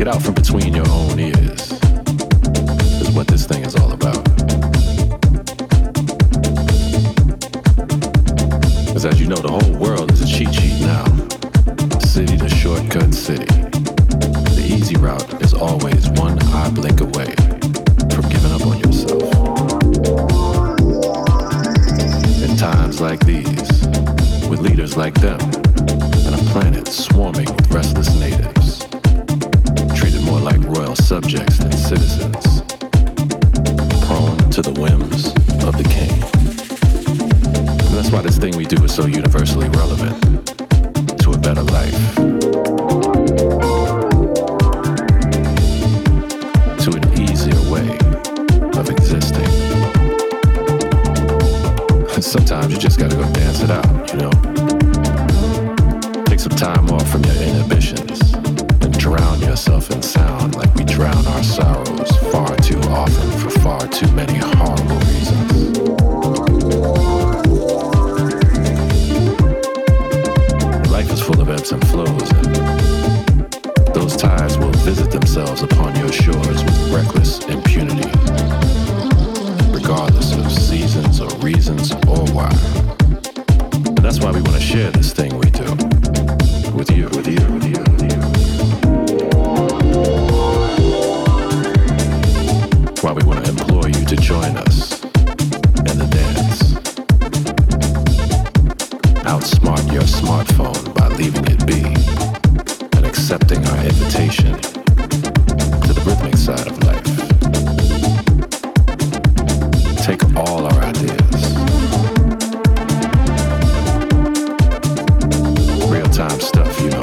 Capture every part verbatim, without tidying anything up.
Get out from between your own ears is what this thing is all about. Because as you know, the whole world is a cheat sheet now. City to shortcut city. The easy route is always one eye blink away from giving up on yourself. In times like these, with leaders like them, and a planet swarming with restless natives, treated more like royal subjects than citizens, prone to the whims of the king. And that's why this thing we do is so universally relevant to a better life, to an easier way of existing. And sometimes you just gotta go dance it out, you know? Take some time off from your inhibitions. Drown yourself in sound like we drown our sorrows far too often for far too many horrible reasons. Life is full of ebbs and flows, and those tides will visit themselves upon your shores with reckless impunity, regardless of seasons or reasons or why. And that's why we want to share this thing we do with you, with you, with you, with you. Why we want to implore you to join us in the dance. Outsmart your smartphone by leaving it be and accepting our invitation to the rhythmic side of life. Take all our ideas. Real-time stuff, you know.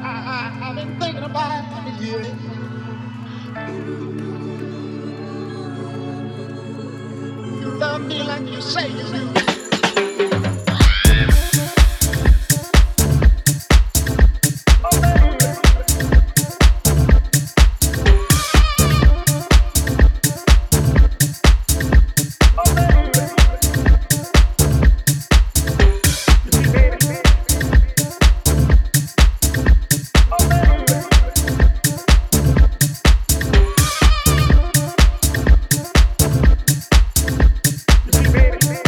I, I, I've been thinking about it for years. You love me like you say you do. Baby, baby, baby.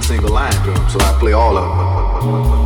Single line drum, so I play all of them.